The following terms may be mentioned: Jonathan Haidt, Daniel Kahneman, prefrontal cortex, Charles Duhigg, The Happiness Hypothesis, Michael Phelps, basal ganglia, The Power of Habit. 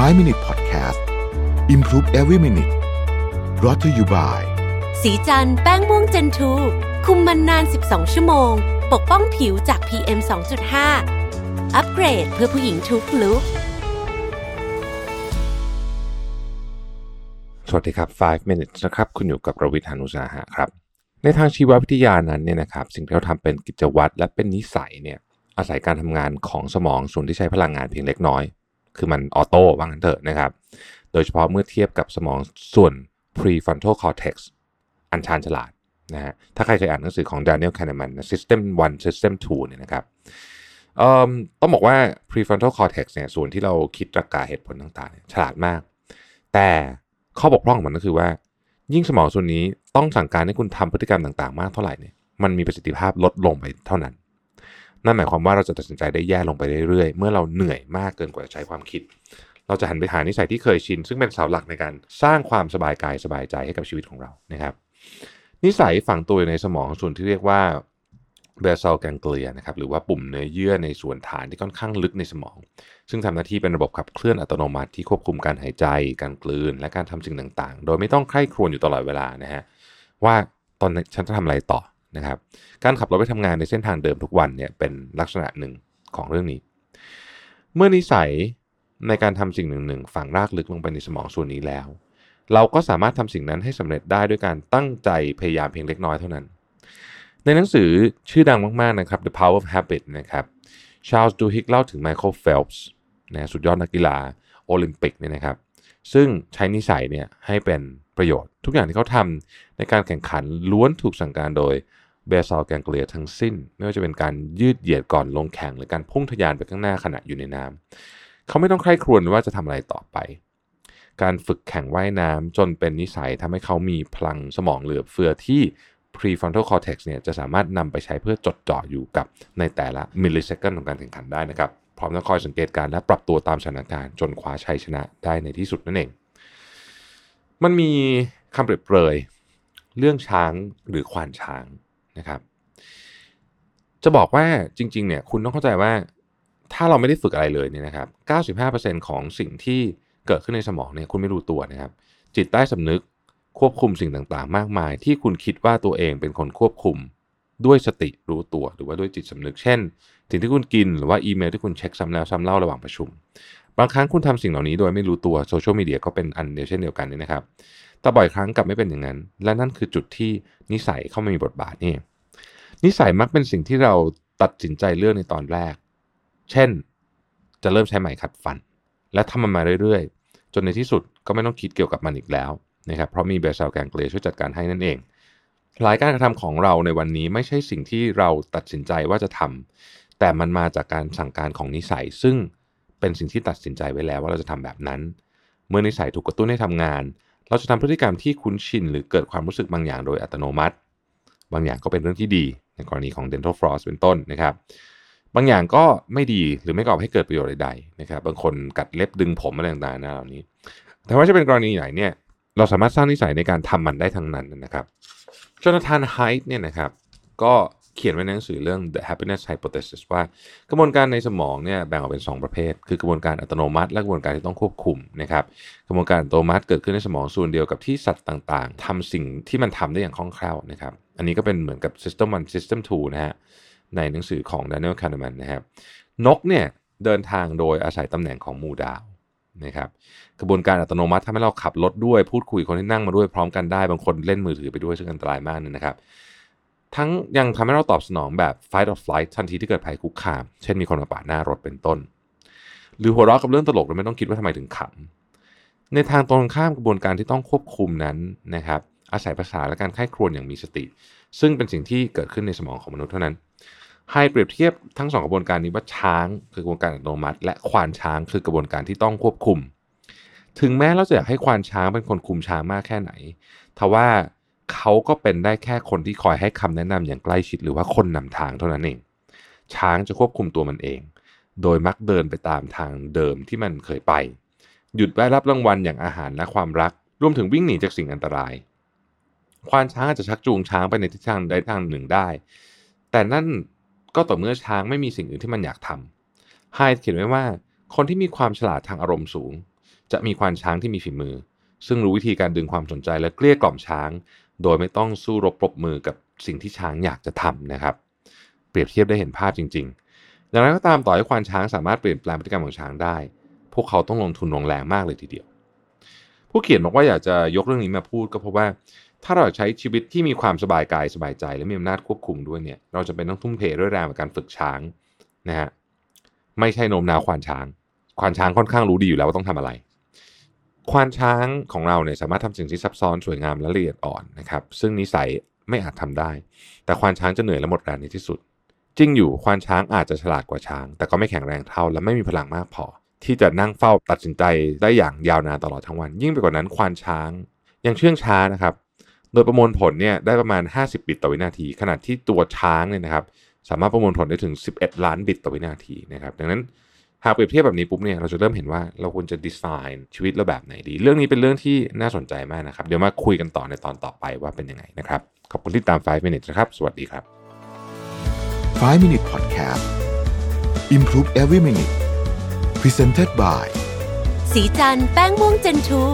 5 Minute Podcast Improve Every Minute Brought to you by สีจันแป้งม่วงเจนทูคุมมันนาน12ชั่วโมงปกป้องผิวจาก PM 2.5 อัปเกรดเพื่อผู้หญิงทุกลุคสวัสดีครับ 5 minutes นะครับคุณอยู่กับประวิทย์ หาญอุตสาหะครับในทางชีววิทยานั้นเนี่ยนะครับสิ่งที่เราทำเป็นกิจวัตรและเป็นนิสัยเนี่ยอาศัยการทำงานของสมองส่วนที่ใช้พลังงานเพียงเล็กน้อยคือมันออโต้ว่างั้นเถอะนะครับโดยเฉพาะเมื่อเทียบกับสมองส่วน prefrontal cortex อันชาญฉลาดนะฮะถ้าใครเคยอ่านหนังสือของ Daniel Kahneman System 1 System 2 เนี่ยนะครับต้องบอกว่า prefrontal cortex เนี่ยส่วนที่เราคิดตรรกะเหตุผลต่างๆฉลาดมากแต่ข้อบกพร่องของมันก็คือว่ายิ่งสมองส่วนนี้ต้องสั่งการให้คุณทำพฤติกรรมต่างๆมากเท่าไหร่เนี่ยมันมีประสิทธิภาพลดลงไปเท่านั้นนั่นหมายความว่าเราจะตัดสินใจได้แย่ลงไปเรื่อยๆเมื่อเราเหนื่อยมากเกินกว่าจะใช้ความคิดเราจะหันไปหานิสัยที่เคยชินซึ่งเป็นเสาหลักในการสร้างความสบายกายสบายใจให้กับชีวิตของเรานะครับนิสัยฝังตัวอยู่ในสมองส่วนที่เรียกว่า basal ganglia นะครับหรือว่าปุ่มเนื้อเยื่อในส่วนฐานที่ค่อนข้างลึกในสมองซึ่งทำหน้าที่เป็นระบบขับเคลื่อนอัตโนมัติที่ควบคุมการหายใจการกลืนและการทำสิ่งต่างๆโดยไม่ต้องใคร่ครวญอยู่ตลอดเวลานะฮะว่าตอนนี้ฉันจะทำอะไรต่อนะครับการขับรถไปทำงานในเส้นทางเดิมทุกวันเนี่ยเป็นลักษณะหนึ่งของเรื่องนี้เมื่อนิสัยในการทำสิ่งหนึ่งๆฝังรากลึกลงไปในสมองส่วนนี้แล้วเราก็สามารถทำสิ่งนั้นให้สำเร็จได้ด้วยการตั้งใจพยายามเพียงเล็กน้อยเท่านั้นในหนังสือชื่อดังมากๆนะครับ The Power of Habit นะครับ Charles Duhigg เล่าถึง Michael Phelps นะสุดยอดนักกีฬาโอลิมปิกเนี่ยนะครับซึ่งใช้นิสัยเนี่ยให้เป็นประโยชน์ทุกอย่างที่เขาทำในการแข่งขันล้วนถูกสั่งการโดยbasal ganglia ทั้งสิ้นไม่ว่าจะเป็นการยืดเหยียดก่อนลงแข่งหรือการพุ่งทะยานไปข้างหน้าขณะอยู่ในน้ำเขาไม่ต้องใคร่ครวญว่าจะทำอะไรต่อไปการฝึกแข่งว่ายน้ำจนเป็นนิสัยทำให้เขามีพลังสมองเหลือเฟือที่ prefrontal cortex เนี่ยจะสามารถนำไปใช้เพื่อจดจ่ออยู่กับในแต่ละ millisecond ของการแข่งขันได้นะครับพร้อมทั้งคอยสังเกตการและปรับตัวตามสถานการณ์จนคว้าชัยชนะได้ในที่สุดนั่นเองมันมีคำเปรียบเปรยเรื่องช้างหรือควานช้างนะครับจะบอกว่าจริงๆเนี่ยคุณต้องเข้าใจว่าถ้าเราไม่ได้ฝึกอะไรเลยเนี่ยนะครับ 95% ของสิ่งที่เกิดขึ้นในสมองเนี่ยคุณไม่รู้ตัวนะครับจิตใต้สำนึกควบคุมสิ่งต่างๆมากมายที่คุณคิดว่าตัวเองเป็นคนควบคุมด้วยสติรู้ตัวหรือว่าด้วยจิตสำนึกเช่นสิ่งที่คุณกินหรือว่าอีเมลที่คุณเช็คซ้ำแล้วซ้ำเล่าระหว่างประชุมบางครั้งคุณทำสิ่งเหล่านี้โดยไม่รู้ตัวโซเชียลมีเดียก็เป็นอันเดียวเช่นเดียวกันนี่นะครับแต่บ่อยครั้งกลับไม่เป็นอย่างนั้นและนั่นคือจุดที่นิสัยเข้ามามีบทบาทนี่นิสัยมักเป็นสิ่งที่เราตัดสินใจเลือกในตอนแรกเช่นจะเริ่มใช้ไหมขัดฟันและทำมันมาเรื่อยๆจนในที่สุดก็ไม่ต้องคิดเกี่ยวกับมันอีกแล้วนะครับเพราะมี basal ganglia ช่วยจัดการให้นั่นเองหลายการกระทำของเราในวันนี้ไม่ใช่สิ่งที่เราตัดสินใจว่าจะทำแต่มันมาจากการสั่งการของนิสัยซึ่งเป็นสิ่งที่ตัดสินใจไว้แล้วว่าเราจะทำแบบนั้นเมื่อนิสัยถูกกระตุ้นให้ทำงานเราจะทำพฤติกรรมที่คุ้นชินหรือเกิดความรู้สึกบางอย่างโดยอัตโนมัติบางอย่างก็เป็นเรื่องที่ดีในกรณีของ dental floss เป็นต้นนะครับบางอย่างก็ไม่ดีหรือไม่ก่อให้เกิดประโยชน์ใดๆนะครับบางคนกัดเล็บดึงผมอะไรต่างๆนะเหล่านี้แต่ว่าจะเป็นกรณีไหนเนี่ยเราสามารถสร้างนิสัยในการทำมันได้ทั้งนั้นนะครับจอนาธานไฮท์เนี่ยนะครับก็เขียนไว้ในหนังสือเรื่อง The Happiness Hypothesis ว่ากระบวนการในสมองเนี่ยแบ่งออกเป็น2ประเภทคือกระบวนการอัตโนมัติและกระบวนการที่ต้องควบคุมนะครับกระบวนการอัตโนมัติเกิดขึ้นในสมองส่วนเดียวกับที่สัตว์ต่างๆทำสิ่งที่มันทำได้อย่างคล่องแคล่วนะครับอันนี้ก็เป็นเหมือนกับ System 1 System 2 นะฮะในหนังสือของ Daniel Kahneman นะครับนกเนี่ยเดินทางโดยอาศัยตำแหน่งของหมู่ดาวนะครับกระบวนการอัตโนมัติทำให้เราขับรถด้วยพูดคุยคนที่นั่งมาด้วยพร้อมกันได้บางคนเล่นมือถือไปด้วยซึ่งอันตรายมากนะครับทั้งยังทำให้เราตอบสนองแบบ fight or flight ทันทีที่เกิดภัยคุกคามเช่นมีคนมาปาดหน้ารถเป็นต้นหรือหัวเราะกับเรื่องตลกโดยไม่ต้องคิดว่าทำไมถึงขำในทางตรงข้ามกระบวนการที่ต้องควบคุมนั้นนะครับอาศัยภาษาและการไข้ครวญอย่างมีสติซึ่งเป็นสิ่งที่เกิดขึ้นในสมองของมนุษย์เท่านั้นให้เปรียบเทียบทั้ง2กระบวนการนี้ว่าช้างคือกระบวนการอัตโนมัติและควานช้างคือกระบวนการที่ต้องควบคุมถึงแม้เราจะอยากให้ควานช้างเป็นคนคุมช้างมากแค่ไหนทว่าเขาก็เป็นได้แค่คนที่คอยให้คำแนะนำอย่างใกล้ชิดหรือว่าคนนำทางเท่านั้นเองช้างจะควบคุมตัวมันเองโดยมักเดินไปตามทางเดิมที่มันเคยไปหยุดได้รับรางวัลอย่างอาหารและความรักรวมถึงวิ่งหนีจากสิ่งอันตรายควานช้างอาจจะชักจูงช้างไปในทิศทางใดทางหนึ่งได้แต่นั่นก็ต่อเมื่อช้างไม่มีสิ่งอื่นที่มันอยากทำไฮท์เขียนไว้ว่าคนที่มีความฉลาดทางอารมณ์สูง จะมีควานช้างที่มีฝีมือซึ่งรู้วิธีการดึงความสนใจและเกลี้ยกล่อมช้างโดยไม่ต้องสู้รบปรบมือกับสิ่งที่ช้างอยากจะทำนะครับเปรียบเทียบได้เห็นภาพจริงๆอย่างไรก็ตามต่อให้ควานช้างสามารถเปลี่ยนแปลงพฤติกรรมของช้างได้พวกเขาต้องลงทุนลงแรงมากเลยทีเดียวผู้เขียนบอกว่าอยากจะยกเรื่องนี้มาพูดก็เพราะว่าถ้าเราใช้ชีวิตที่มีความสบายกายสบายใจและมีอำนาจควบคุมด้วยเนี่ยเราจะเป็นต้องทุ่มเทด้วยแรงในการฝึกช้างนะฮะไม่ใช่โน้มน้าวควานช้างค่อนข้างรู้ดีอยู่แล้วว่าต้องทำอะไรควานช้างของเราเนี่ยสามารถทำสิ่งที่ซับซ้อนสวยงามและละเอียดอ่อนนะครับซึ่งนิสัยไม่อาจทำได้แต่ควานช้างจะเหนื่อยและหมดแรงในที่สุดจริงอยู่ควานช้างอาจจะฉลาดกว่าช้างแต่ก็ไม่แข็งแรงเท่าและไม่มีพลังมากพอที่จะนั่งเฝ้าตัดสินใจได้อย่างยาวนานตลอดทั้งวันยิ่งไปกว่านั้นควานช้างยังเชื่องช้านะครับโดยประมวลผลเนี่ยได้ประมาณ50บิตต่อวินาทีขณะที่ตัวช้างเนี่ยนะครับสามารถประมวลผลได้ถึง11ล้านบิตต่อวินาทีนะครับดังนั้นหากเปรียบเทียบแบบนี้ปุ๊บเนี่ยเราจะเริ่มเห็นว่าเราควรจะดีไซน์ชีวิตเราแบบไหนดีเรื่องนี้เป็นเรื่องที่น่าสนใจมากนะครับเดี๋ยวมาคุยกันต่อในตอนต่อไปว่าเป็นยังไงนะครับขอบคุณที่ตาม5 minutes นะครับสวัสดีครับ5 minute podcast improve every minute presented by สีจันทร์แป้งม่วงเจนทรู